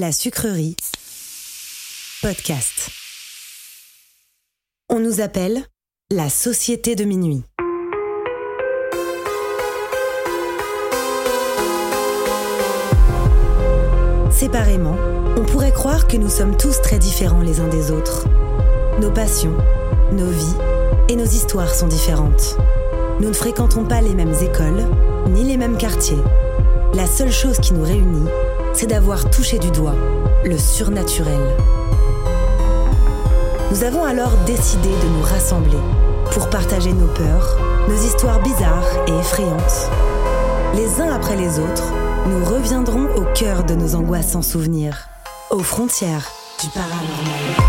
La Sucrerie Podcast. On nous appelle La Société de Minuit. Séparément, on pourrait croire que nous sommes tous très différents les uns des autres. Nos passions, nos vies et nos histoires sont différentes. Nous ne fréquentons pas les mêmes écoles, ni les mêmes quartiers. La seule chose qui nous réunit, c'est d'avoir touché du doigt le surnaturel. Nous avons alors décidé de nous rassembler pour partager nos peurs, nos histoires bizarres et effrayantes. Les uns après les autres, nous reviendrons au cœur de nos angoisses sans souvenir, aux frontières du paranormal.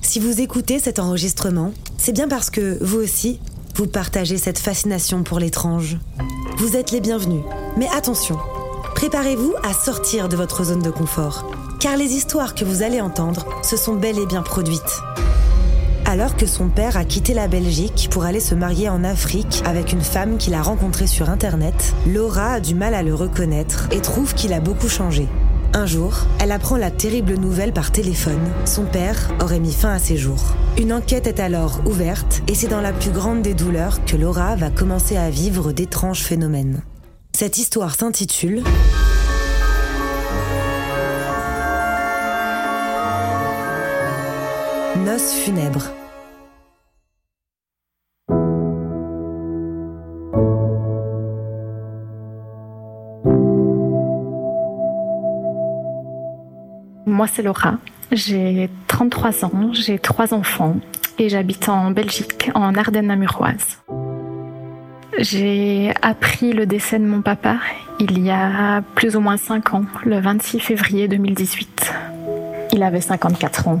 Si vous écoutez cet enregistrement, c'est bien parce que, vous aussi, vous partagez cette fascination pour l'étrange. Vous êtes les bienvenus, mais attention, préparez-vous à sortir de votre zone de confort, car les histoires que vous allez entendre se sont bel et bien produites. Alors que son père a quitté la Belgique pour aller se marier en Afrique avec une femme qu'il a rencontrée sur Internet, Laura a du mal à le reconnaître et trouve qu'il a beaucoup changé. Un jour, elle apprend la terrible nouvelle par téléphone. Son père aurait mis fin à ses jours. Une enquête est alors ouverte et c'est dans la plus grande des douleurs que Laura va commencer à vivre d'étranges phénomènes. Cette histoire s'intitule Noces funèbres. Moi, c'est Laura, j'ai 33 ans, j'ai 3 enfants et j'habite en Belgique, en Ardennes-Namuroise. J'ai appris le décès de mon papa il y a plus ou moins 5 ans, le 26 février 2018. Il avait 54 ans.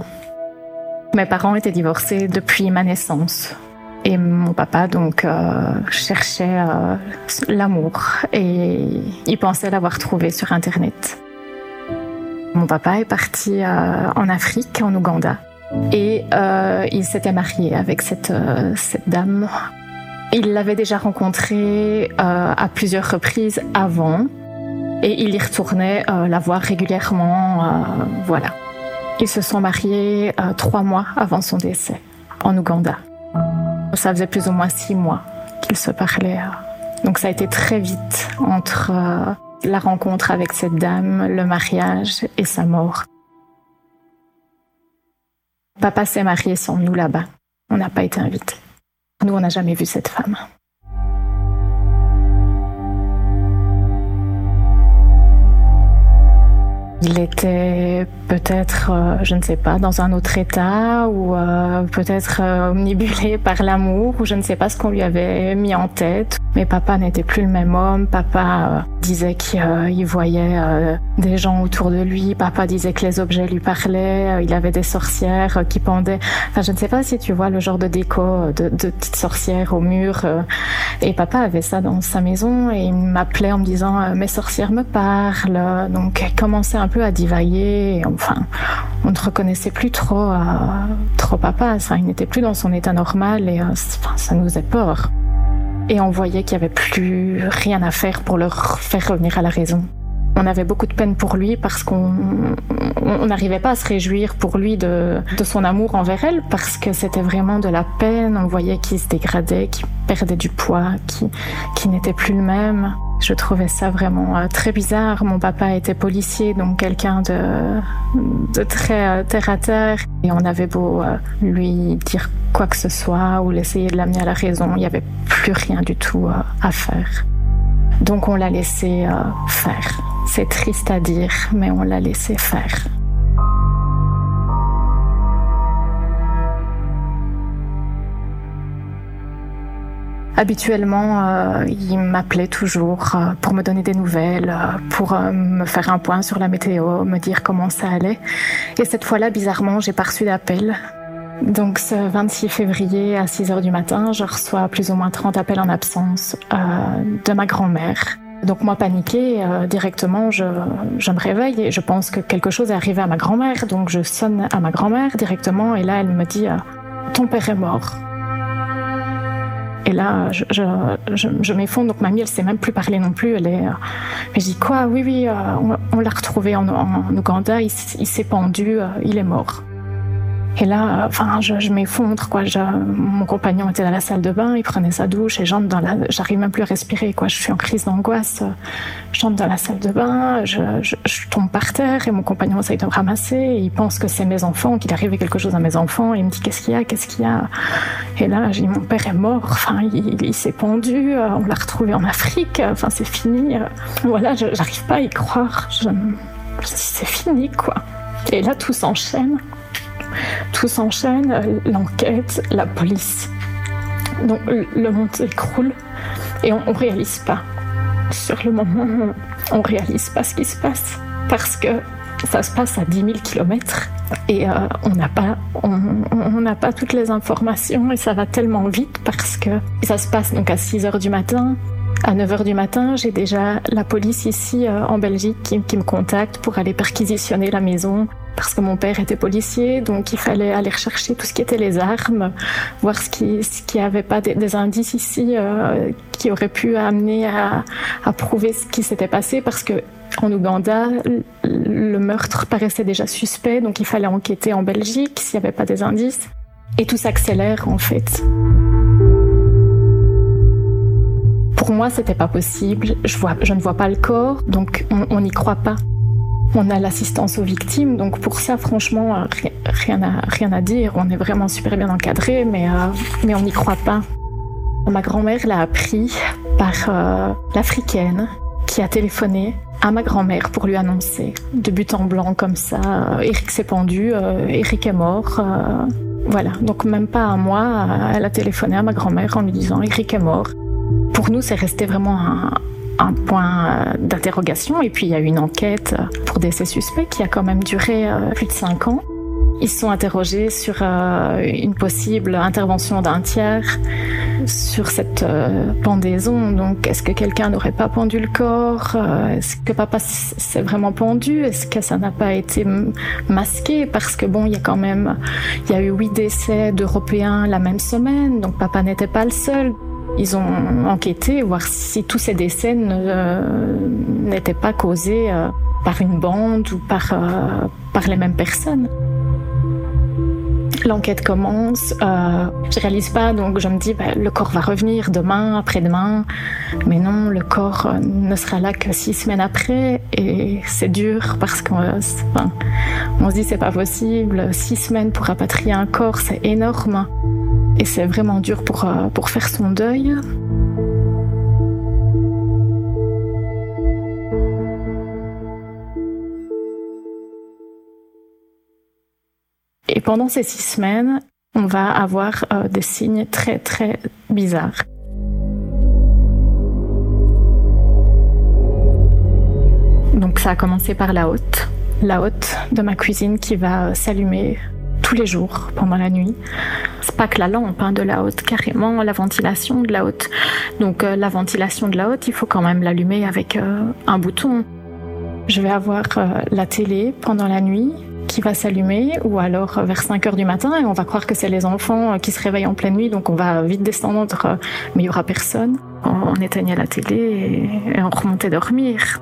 Mes parents étaient divorcés depuis ma naissance et mon papa cherchait l'amour et il pensait l'avoir trouvé sur Internet. Mon papa est parti en Afrique, en Ouganda, et il s'était marié avec cette dame. Il l'avait déjà rencontrée à plusieurs reprises avant, et il y retournait la voir régulièrement, voilà. Ils se sont mariés 3 mois avant son décès, en Ouganda. Ça faisait plus ou moins 6 mois qu'ils se parlaient. Donc ça a été très vite entre la rencontre avec cette dame, le mariage et sa mort. Papa s'est marié sans nous là-bas. On n'a pas été invités. Nous, on n'a jamais vu cette femme. Il était peut-être, je ne sais pas, dans un autre état ou peut-être omnibulé par l'amour ou je ne sais pas ce qu'on lui avait mis en tête. Mais papa n'était plus le même homme. Papa disait qu'il voyait des gens autour de lui. Papa disait que les objets lui parlaient. Il avait des sorcières qui pendaient. Enfin, je ne sais pas si tu vois le genre de déco de petites sorcières au mur. Et papa avait ça dans sa maison et il m'appelait en me disant « Mes sorcières me parlent ». Donc, il commençait un peu à divaguer. Enfin, on ne reconnaissait plus trop papa. Enfin, il n'était plus dans son état normal et ça nous faisait peur. Et on voyait qu'il n'y avait plus rien à faire pour le faire revenir à la raison. On avait beaucoup de peine pour lui parce qu'on n'arrivait pas à se réjouir pour lui de son amour envers elle parce que c'était vraiment de la peine. On voyait qu'il se dégradait, qu'il perdait du poids, qu'il n'était plus le même. Je trouvais ça vraiment très bizarre. Mon papa était policier, donc quelqu'un de très terre à terre. Et on avait beau lui dire quoi que ce soit ou l'essayer de l'amener à la raison, il n'y avait plus rien du tout à faire. Donc on l'a laissé faire. C'est triste à dire, mais on l'a laissé faire. Habituellement, il m'appelait toujours pour me donner des nouvelles, pour me faire un point sur la météo, me dire comment ça allait. Et cette fois-là, bizarrement, j'ai pas reçu d'appel. Donc ce 26 février à 6h du matin, je reçois plus ou moins 30 appels en absence de ma grand-mère Donc moi, paniquée, directement, je me réveille et je pense que quelque chose est arrivé à ma grand-mère. Donc je sonne à ma grand-mère directement et là, elle me dit « Ton père est mort ». Et là, je m'effondre. Donc mamie, elle ne sait même plus parler non plus. Elle est, mais je dis « Quoi ? Oui, on l'a retrouvé en Ouganda, il s'est pendu, il est mort ». Et là, je m'effondre, quoi. Mon compagnon était dans la salle de bain, il prenait sa douche et j'arrive même plus à respirer, quoi. Je suis en crise d'angoisse. J'entre dans la salle de bain, je tombe par terre et mon compagnon essaye de me ramasser. Il pense que c'est mes enfants, qu'il est arrivé quelque chose à mes enfants. Il me dit qu'est-ce qu'il y a. Et là, j'ai dit mon père est mort. Il s'est pendu. On l'a retrouvé en Afrique. C'est fini. Voilà, j'arrive pas à y croire. C'est fini, quoi. Et là, tout s'enchaîne. Tout s'enchaîne, l'enquête, la police. Donc le monde s'écroule et on réalise pas. Sur le moment, on réalise pas ce qui se passe parce que ça se passe à 10 000 kilomètres et on n'a pas toutes les informations et ça va tellement vite parce que ça se passe donc à 6 heures du matin. À 9h du matin, j'ai déjà la police ici en Belgique qui me contacte pour aller perquisitionner la maison parce que mon père était policier, donc il fallait aller rechercher tout ce qui était les armes, voir ce qui avait pas des indices ici qui auraient pu amener à prouver ce qui s'était passé parce que en Ouganda, le meurtre paraissait déjà suspect, donc il fallait enquêter en Belgique s'il n'y avait pas des indices. Et tout s'accélère en fait. Pour moi, c'était pas possible. Je ne vois pas le corps, donc on n'y croit pas. On a l'assistance aux victimes, donc pour ça, franchement, rien à dire. On est vraiment super bien encadré, mais on n'y croit pas. Ma grand-mère l'a appris par l'Africaine qui a téléphoné à ma grand-mère pour lui annoncer, de but en blanc comme ça, Eric s'est pendu, Eric est mort. Voilà, donc même pas à moi, elle a téléphoné à ma grand-mère en lui disant Eric est mort. Pour nous, c'est resté vraiment un point d'interrogation. Et puis, il y a eu une enquête pour décès suspect qui a quand même duré plus de 5 ans. Ils se sont interrogés sur une possible intervention d'un tiers sur cette pendaison. Donc, est-ce que quelqu'un n'aurait pas pendu le corps ? Est-ce que papa s'est vraiment pendu ? Est-ce que ça n'a pas été masqué ? Parce que bon, il y a eu 8 décès d'Européens la même semaine. Donc, papa n'était pas le seul. Ils ont enquêté, voir si tous ces décès n'étaient pas causés par une bande ou par les mêmes personnes. L'enquête commence, je réalise pas, donc je me dis le corps va revenir demain, après-demain, mais non, le corps ne sera là que 6 semaines après, et c'est dur parce qu'on se dit c'est pas possible, 6 semaines pour rapatrier un corps, c'est énorme. Et c'est vraiment dur pour faire son deuil. Et pendant ces 6 semaines, on va avoir des signes très très bizarres. Donc ça a commencé par la hotte de ma cuisine qui va s'allumer tous les jours pendant la nuit. C'est pas que la lampe de la hotte, carrément la ventilation de la hotte. Donc la ventilation de la hotte, il faut quand même l'allumer avec un bouton. Je vais avoir la télé pendant la nuit qui va s'allumer ou alors vers 5h du matin et on va croire que c'est les enfants qui se réveillent en pleine nuit, donc on va vite descendre mais il n'y aura personne. On éteignait la télé et on remontait dormir.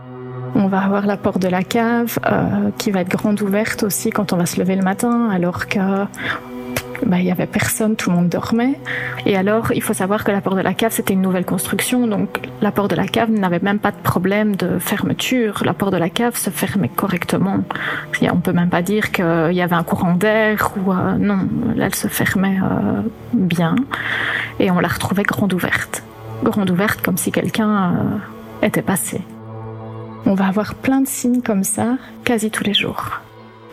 On va avoir la porte de la cave qui va être grande ouverte aussi quand on va se lever le matin, alors que il y avait personne, tout le monde dormait. Et alors, il faut savoir que la porte de la cave, c'était une nouvelle construction, donc la porte de la cave n'avait même pas de problème de fermeture. La porte de la cave se fermait correctement. On peut même pas dire qu'il y avait un courant d'air ou non, elle se fermait bien. Et on la retrouvait grande ouverte comme si quelqu'un était passé. On va avoir plein de signes comme ça, quasi tous les jours.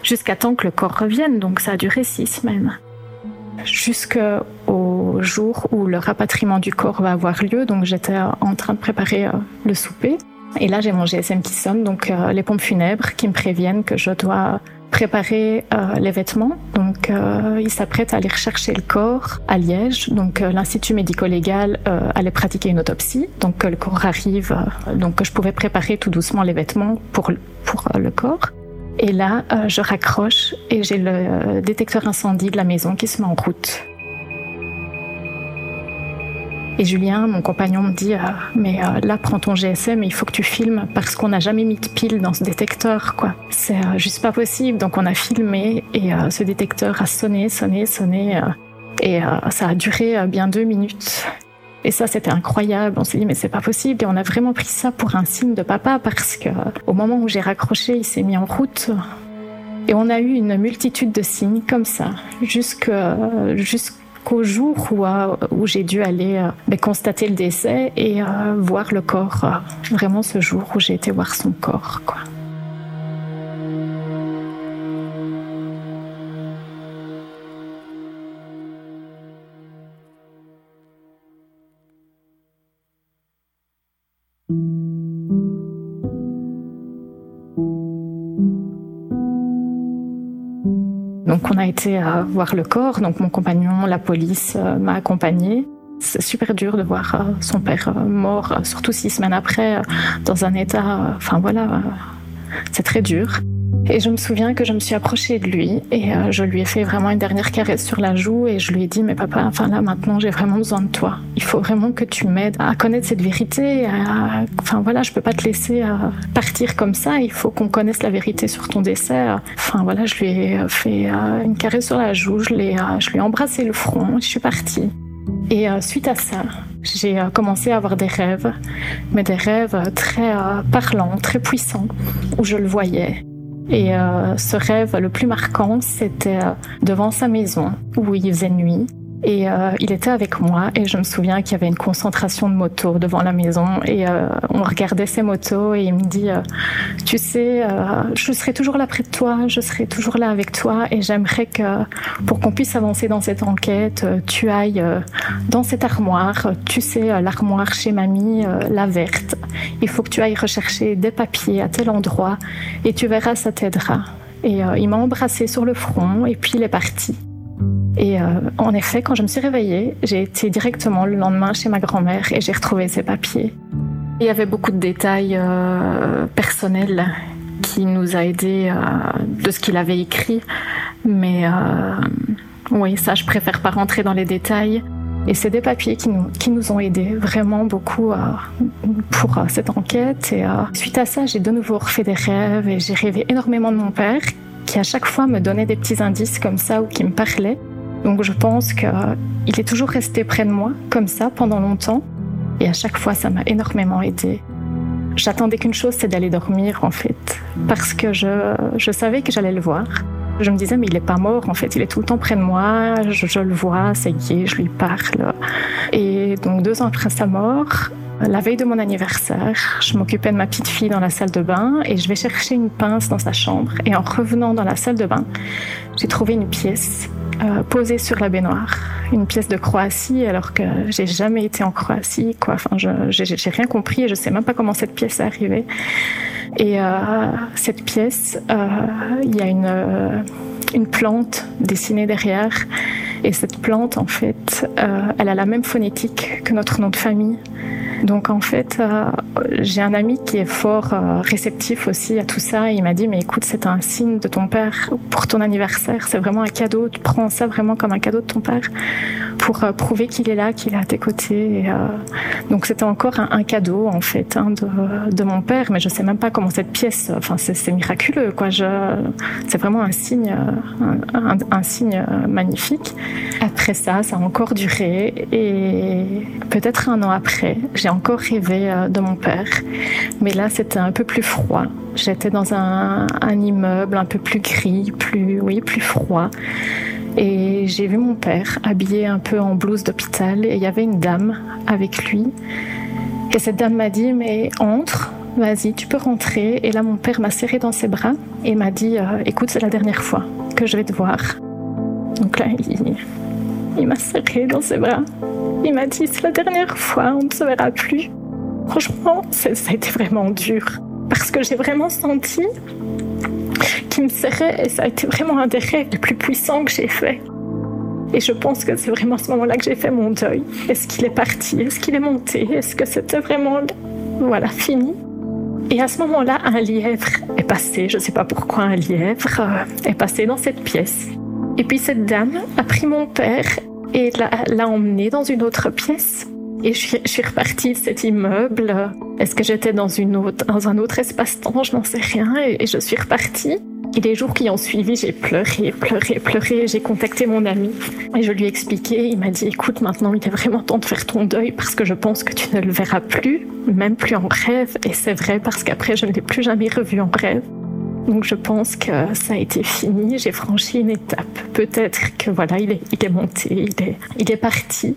Jusqu'à temps que le corps revienne, donc ça a duré 6 semaines. Jusqu'au jour où le rapatriement du corps va avoir lieu, donc j'étais en train de préparer le souper. Et là, j'ai mon GSM qui sonne, donc les pompes funèbres qui me préviennent que je dois préparer les vêtements. Donc, ils s'apprêtent à aller rechercher le corps à Liège. Donc, l'Institut médico-légal allait pratiquer une autopsie. Donc, que le corps arrive. Donc, je pouvais préparer tout doucement les vêtements pour le corps. Et là, je raccroche et j'ai le détecteur incendie de la maison qui se met en route. Et Julien, mon compagnon, me dit « Mais là, prends ton GSM, il faut que tu filmes parce qu'on n'a jamais mis de pile dans ce détecteur, quoi. C'est juste pas possible. » Donc on a filmé et ce détecteur a sonné. Et ça a duré bien 2 minutes. Et ça, c'était incroyable. On s'est dit « Mais c'est pas possible. » Et on a vraiment pris ça pour un signe de papa parce que au moment où j'ai raccroché, il s'est mis en route. Et on a eu une multitude de signes comme ça, jusqu'au jour où j'ai dû aller constater le décès et voir le corps, vraiment ce jour où j'ai été voir son corps, quoi. Donc on a été voir le corps, donc mon compagnon, la police m'a accompagnée. C'est super dur de voir son père mort, surtout 6 semaines après, dans un état, c'est très dur. Et je me souviens que je me suis approchée de lui et je lui ai fait vraiment une dernière caresse sur la joue et je lui ai dit « Mais papa, là maintenant j'ai vraiment besoin de toi. Il faut vraiment que tu m'aides à connaître cette vérité. Je peux pas te laisser partir comme ça. Il faut qu'on connaisse la vérité sur ton décès. » Je lui ai fait une caresse sur la joue, je lui ai embrassé le front, je suis partie. Et suite à ça, j'ai commencé à avoir des rêves, mais des rêves très parlants, très puissants, où je le voyais. Et ce rêve le plus marquant, c'était devant sa maison, où il faisait nuit. Et il était avec moi, et je me souviens qu'il y avait une concentration de motos devant la maison. Et on regardait ces motos, et il me dit « Tu sais, je serai toujours là près de toi, je serai toujours là avec toi, et j'aimerais que, pour qu'on puisse avancer dans cette enquête, tu ailles dans cette armoire, tu sais, l'armoire chez mamie, la verte. Il faut que tu ailles rechercher des papiers à tel endroit, et tu verras, ça t'aidera. » Et il m'a embrassée sur le front, et puis il est parti. Et en effet, quand je me suis réveillée, j'ai été directement le lendemain chez ma grand-mère et j'ai retrouvé ses papiers. Il y avait beaucoup de détails personnels qui nous a aidés de ce qu'il avait écrit. Mais oui, ça, je préfère pas rentrer dans les détails. Et c'est des papiers qui nous ont aidés vraiment beaucoup pour cette enquête. Et suite à ça, j'ai de nouveau refait des rêves et j'ai rêvé énormément de mon père qui à chaque fois me donnait des petits indices comme ça ou qui me parlait. Donc je pense qu'il est toujours resté près de moi, comme ça, pendant longtemps. Et à chaque fois, ça m'a énormément aidée. J'attendais qu'une chose, c'est d'aller dormir, en fait. Parce que je savais que j'allais le voir. Je me disais, mais il n'est pas mort, en fait. Il est tout le temps près de moi, je le vois, ça y est, je lui parle. Et donc 2 ans après sa mort, la veille de mon anniversaire, je m'occupais de ma petite fille dans la salle de bain et je vais chercher une pince dans sa chambre. Et en revenant dans la salle de bain, j'ai trouvé une pièce posée sur la baignoire, une pièce de Croatie, alors que j'ai jamais été en Croatie, quoi. J'ai rien compris et je sais même pas comment cette pièce est arrivée. Et cette pièce, il y a une plante dessinée derrière, et cette plante, en fait, elle a la même phonétique que notre nom de famille. Donc en fait, j'ai un ami qui est fort réceptif aussi à tout ça. Il m'a dit « Mais écoute, c'est un signe de ton père pour ton anniversaire. C'est vraiment un cadeau. Tu prends ça vraiment comme un cadeau de ton père pour prouver qu'il est là, qu'il est à tes côtés. » Et, donc c'était encore un cadeau en fait de mon père. Mais je sais même pas comment cette pièce. C'est miraculeux, quoi. C'est vraiment un signe, un signe magnifique. Après ça, ça a encore duré et peut-être 1 an après, j'ai encore rêvé de mon père, mais là c'était un peu plus froid. J'étais dans un immeuble un peu plus gris, plus froid. Et j'ai vu mon père habillé un peu en blouse d'hôpital et il y avait une dame avec lui. Et cette dame m'a dit « Mais entre, vas-y, tu peux rentrer. » Et là mon père m'a serré dans ses bras et m'a dit « Écoute, c'est la dernière fois que je vais te voir. » Donc là, il m'a serré dans ses bras. Il m'a dit « C'est la dernière fois, on ne se verra plus. » Franchement, ça a été vraiment dur. Parce que j'ai vraiment senti qui me serrait, et ça a été vraiment un des rêves les plus puissants que j'ai fait. Et je pense que c'est vraiment à ce moment-là que j'ai fait mon deuil. Est-ce qu'il est parti? Est-ce qu'il est monté? Est-ce que c'était vraiment, voilà, fini? Et à ce moment-là, un lièvre est passé, je ne sais pas pourquoi un lièvre est passé dans cette pièce. Et puis cette dame a pris mon père et l'a emmené dans une autre pièce. Et je suis repartie de cet immeuble. Est-ce que j'étais dans un autre espace-temps? Je n'en sais rien. Et je suis repartie. Et les jours qui ont suivi, j'ai pleuré. J'ai contacté mon ami et je lui ai expliqué. Il m'a dit, écoute, maintenant, il est vraiment temps de faire ton deuil parce que je pense que tu ne le verras plus, même plus en rêve. Et c'est vrai parce qu'après, je ne l'ai plus jamais revu en rêve. Donc, je pense que ça a été fini. J'ai franchi une étape. Peut-être que, voilà, il est monté, il est parti.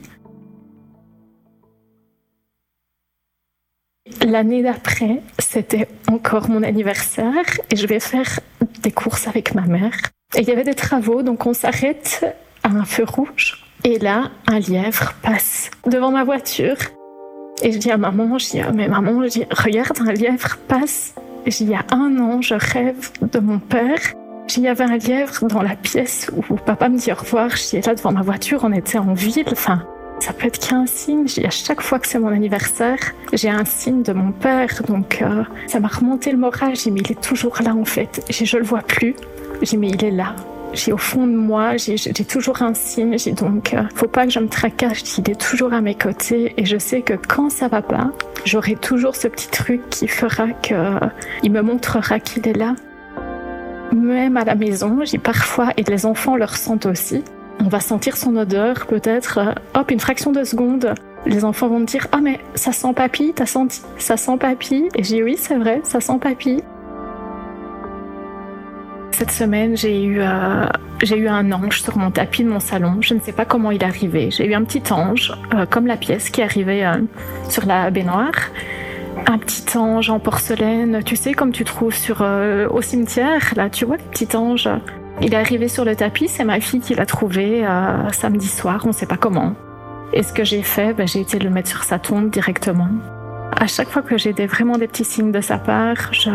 L'année d'après, c'était encore mon anniversaire et je vais faire des courses avec ma mère. Et il y avait des travaux, donc on s'arrête à un feu rouge. Et là, un lièvre passe devant ma voiture. Et je dis à maman, regarde, un lièvre passe. Il y a 1 an, je rêve de mon père. Il y avait un lièvre dans la pièce où papa me dit au revoir. J'y étais là devant ma voiture, on était en ville, enfin... Ça peut être qu'un signe. À chaque fois que c'est mon anniversaire, j'ai un signe de mon père. Donc, ça m'a remonté le moral. J'ai dit, mais il est toujours là, en fait. Je le vois plus. J'ai dit, mais il est là. J'ai au fond de moi, j'ai toujours un signe. J'ai donc, faut pas que je me tracasse. Il est toujours à mes côtés. Et je sais que quand ça va pas, j'aurai toujours ce petit truc qui fera que, il me montrera qu'il est là. Même à la maison, j'ai parfois, et les enfants le ressentent aussi. On va sentir son odeur, peut-être, hop, une fraction de seconde. Les enfants vont me dire « Ah, mais ça sent papy, t'as senti, ça sent papy ?» Et j'ai dit « Oui, c'est vrai, ça sent papy. » Cette semaine, j'ai eu un ange sur mon tapis de mon salon. Je ne sais pas comment il est arrivé. J'ai eu un petit ange, comme la pièce qui est arrivée sur la baignoire. Un petit ange en porcelaine, tu sais, comme tu trouves au cimetière. Là, tu vois, le petit ange... Il est arrivé sur le tapis, c'est ma fille qui l'a trouvé samedi soir, on ne sait pas comment. Et ce que j'ai fait, j'ai été le mettre sur sa tombe directement. À chaque fois que j'ai vraiment des petits signes de sa part, je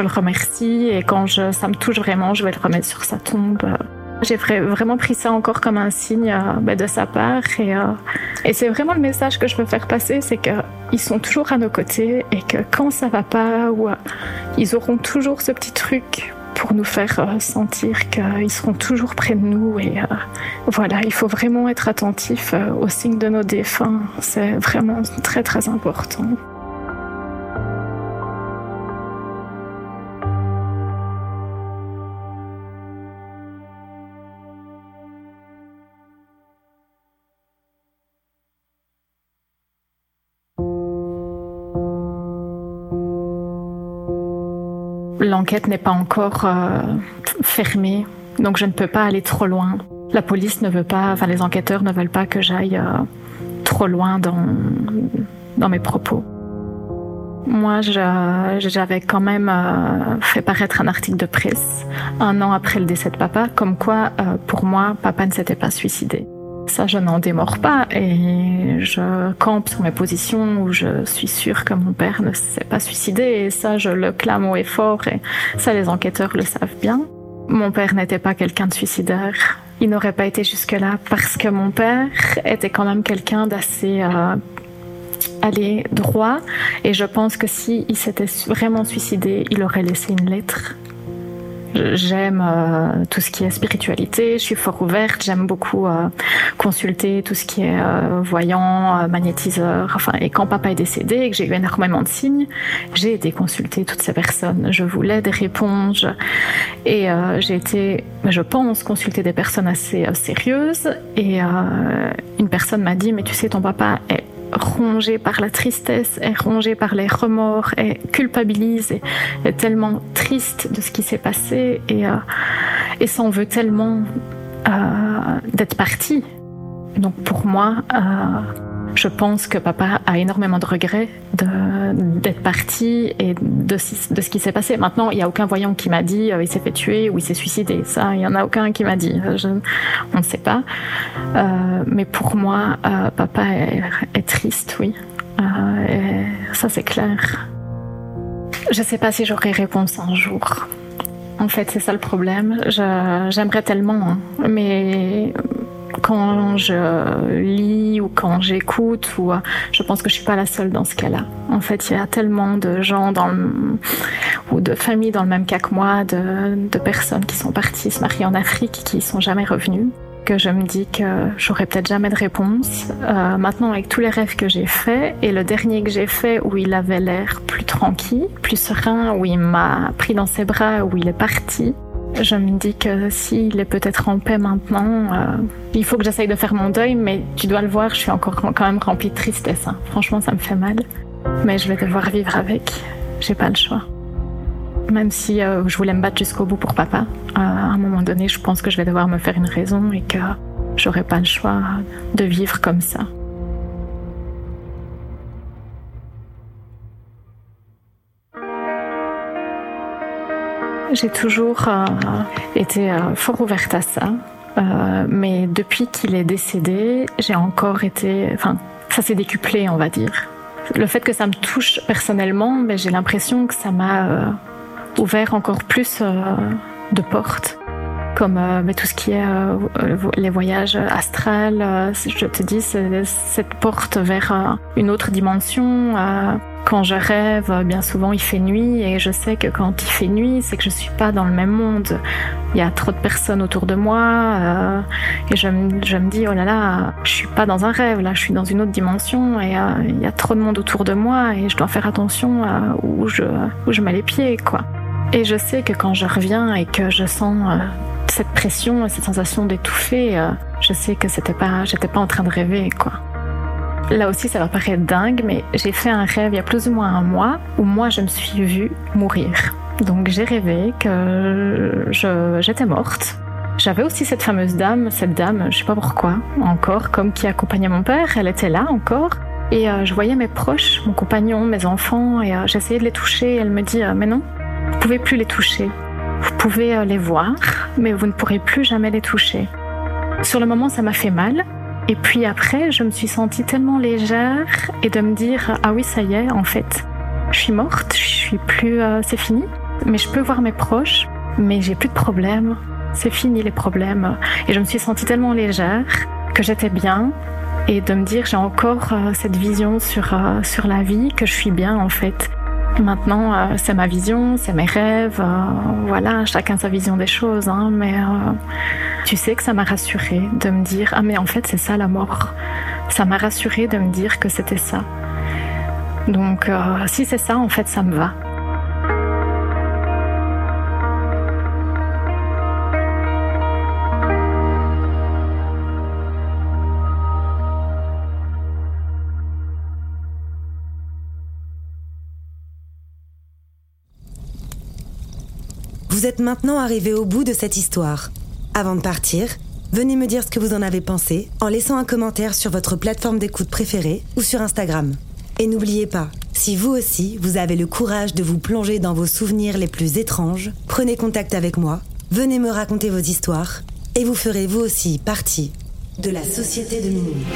le remercie et quand ça me touche vraiment, je vais le remettre sur sa tombe. J'ai vraiment pris ça encore comme un signe de sa part et c'est vraiment le message que je veux faire passer, c'est qu'ils sont toujours à nos côtés et que quand ça ne va pas, ils auront toujours ce petit truc pour nous faire sentir qu'ils seront toujours près de nous. Et voilà, il faut vraiment être attentif aux signes de nos défunts. C'est vraiment très, très important. L'enquête n'est pas encore fermée, donc je ne peux pas aller trop loin. La police ne veut pas, enfin les enquêteurs ne veulent pas que j'aille trop loin dans mes propos. Moi, j'avais quand même fait paraître un article de presse 1 an après le décès de papa, comme quoi, pour moi, papa ne s'était pas suicidé. Ça, je n'en démords pas et je campe sur mes positions où je suis sûre que mon père ne s'est pas suicidé et ça, je le clame haut et fort et ça, les enquêteurs le savent bien. Mon père n'était pas quelqu'un de suicidaire. Il n'aurait pas été jusque-là parce que mon père était quand même quelqu'un d'assez droit et je pense que s'il s'était vraiment suicidé, il aurait laissé une lettre. J'aime tout ce qui est spiritualité, je suis fort ouverte, j'aime beaucoup consulter tout ce qui est voyant, magnétiseur. Enfin, et quand papa est décédé et que j'ai eu énormément de signes, j'ai été consulter toutes ces personnes. Je voulais des réponses et j'ai été, je pense, consulter des personnes assez sérieuses. Et une personne m'a dit « Mais tu sais, ton papa est rongé par la tristesse, est rongé par les remords, est culpabilisé, est tellement triste de ce qui s'est passé et s'en veut tellement d'être parti. » Donc pour moi, je pense que papa a énormément de regrets d'être parti et de ce qui s'est passé. Maintenant, il n'y a aucun voyant qui m'a dit il s'est fait tuer ou il s'est suicidé. Ça, il n'y en a aucun qui m'a dit. On ne sait pas. Mais pour moi, papa est triste, oui. Et ça, c'est clair. Je ne sais pas si j'aurai réponse un jour. En fait, c'est ça le problème. J'aimerais tellement, hein, mais quand je lis ou quand j'écoute, ou je pense que je suis pas la seule dans ce cas-là. En fait, il y a tellement de gens ou de familles dans le même cas que moi, de personnes qui sont parties se marier en Afrique et qui sont jamais revenues, que je me dis que j'aurai peut-être jamais de réponse. Maintenant, avec tous les rêves que j'ai faits, et le dernier que j'ai fait où il avait l'air plus tranquille, plus serein, où il m'a pris dans ses bras, où il est parti, je me dis que s'il est peut-être en paix maintenant, il faut que j'essaye de faire mon deuil, mais tu dois le voir, je suis encore quand même remplie de tristesse, hein. Franchement, ça me fait mal, mais je vais devoir vivre avec, j'ai pas le choix. Même si je voulais me battre jusqu'au bout pour papa, à un moment donné, je pense que je vais devoir me faire une raison et que j'aurai pas le choix de vivre comme ça. J'ai toujours été fort ouverte à ça, mais depuis qu'il est décédé, j'ai encore été... Enfin, ça s'est décuplé, on va dire. Le fait que ça me touche personnellement, mais j'ai l'impression que ça m'a... ouvert encore plus de portes, comme tout ce qui est les voyages astrales, je te dis, c'est cette porte vers une autre dimension. Quand je rêve, bien souvent il fait nuit, et je sais que quand il fait nuit, c'est que je suis pas dans le même monde. Il y a trop de personnes autour de moi, et je me dis, oh là là, je suis pas dans un rêve, là je suis dans une autre dimension, et il y a trop de monde autour de moi, et je dois faire attention où je mets les pieds, quoi. Et je sais que quand je reviens et que je sens cette pression, cette sensation d'étouffer, je sais que j'étais pas en train de rêver, quoi. Là aussi, ça va paraître dingue, mais j'ai fait un rêve il y a plus ou moins un mois où moi, je me suis vue mourir. Donc j'ai rêvé que j'étais morte. J'avais aussi cette fameuse dame, je sais pas pourquoi, encore, comme qui accompagnait mon père, elle était là encore. Et je voyais mes proches, mon compagnon, mes enfants, et j'essayais de les toucher, et elle me dit « Mais non, vous pouvez plus les toucher. Vous pouvez les voir, mais vous ne pourrez plus jamais les toucher. » Sur le moment, ça m'a fait mal. Et puis après, je me suis sentie tellement légère, et de me dire « Ah oui, ça y est, en fait, je suis morte, je suis plus... c'est fini, mais je peux voir mes proches, mais j'ai plus de problèmes, c'est fini les problèmes. » Et je me suis sentie tellement légère que j'étais bien, et de me dire « J'ai encore cette vision sur la vie, que je suis bien en fait. » Maintenant, c'est ma vision, c'est mes rêves, voilà, chacun sa vision des choses, hein, mais tu sais que ça m'a rassurée de me dire « Ah mais en fait, c'est ça la mort ». Ça m'a rassurée de me dire que c'était ça. Donc si c'est ça, en fait, ça me va. Vous êtes maintenant arrivé au bout de cette histoire. Avant de partir, venez me dire ce que vous en avez pensé en laissant un commentaire sur votre plateforme d'écoute préférée ou sur Instagram. Et n'oubliez pas, si vous aussi, vous avez le courage de vous plonger dans vos souvenirs les plus étranges, prenez contact avec moi, venez me raconter vos histoires et vous ferez vous aussi partie de la Société de Minuit.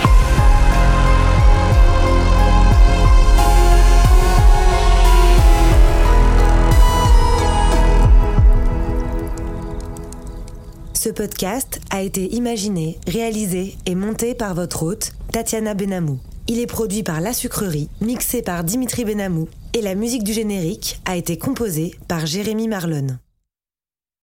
Ce podcast a été imaginé, réalisé et monté par votre hôte, Tatiana Benhamou. Il est produit par La Sucrerie, mixé par Dimitri Ben Hamou, et la musique du générique a été composée par Jérémy Marlon.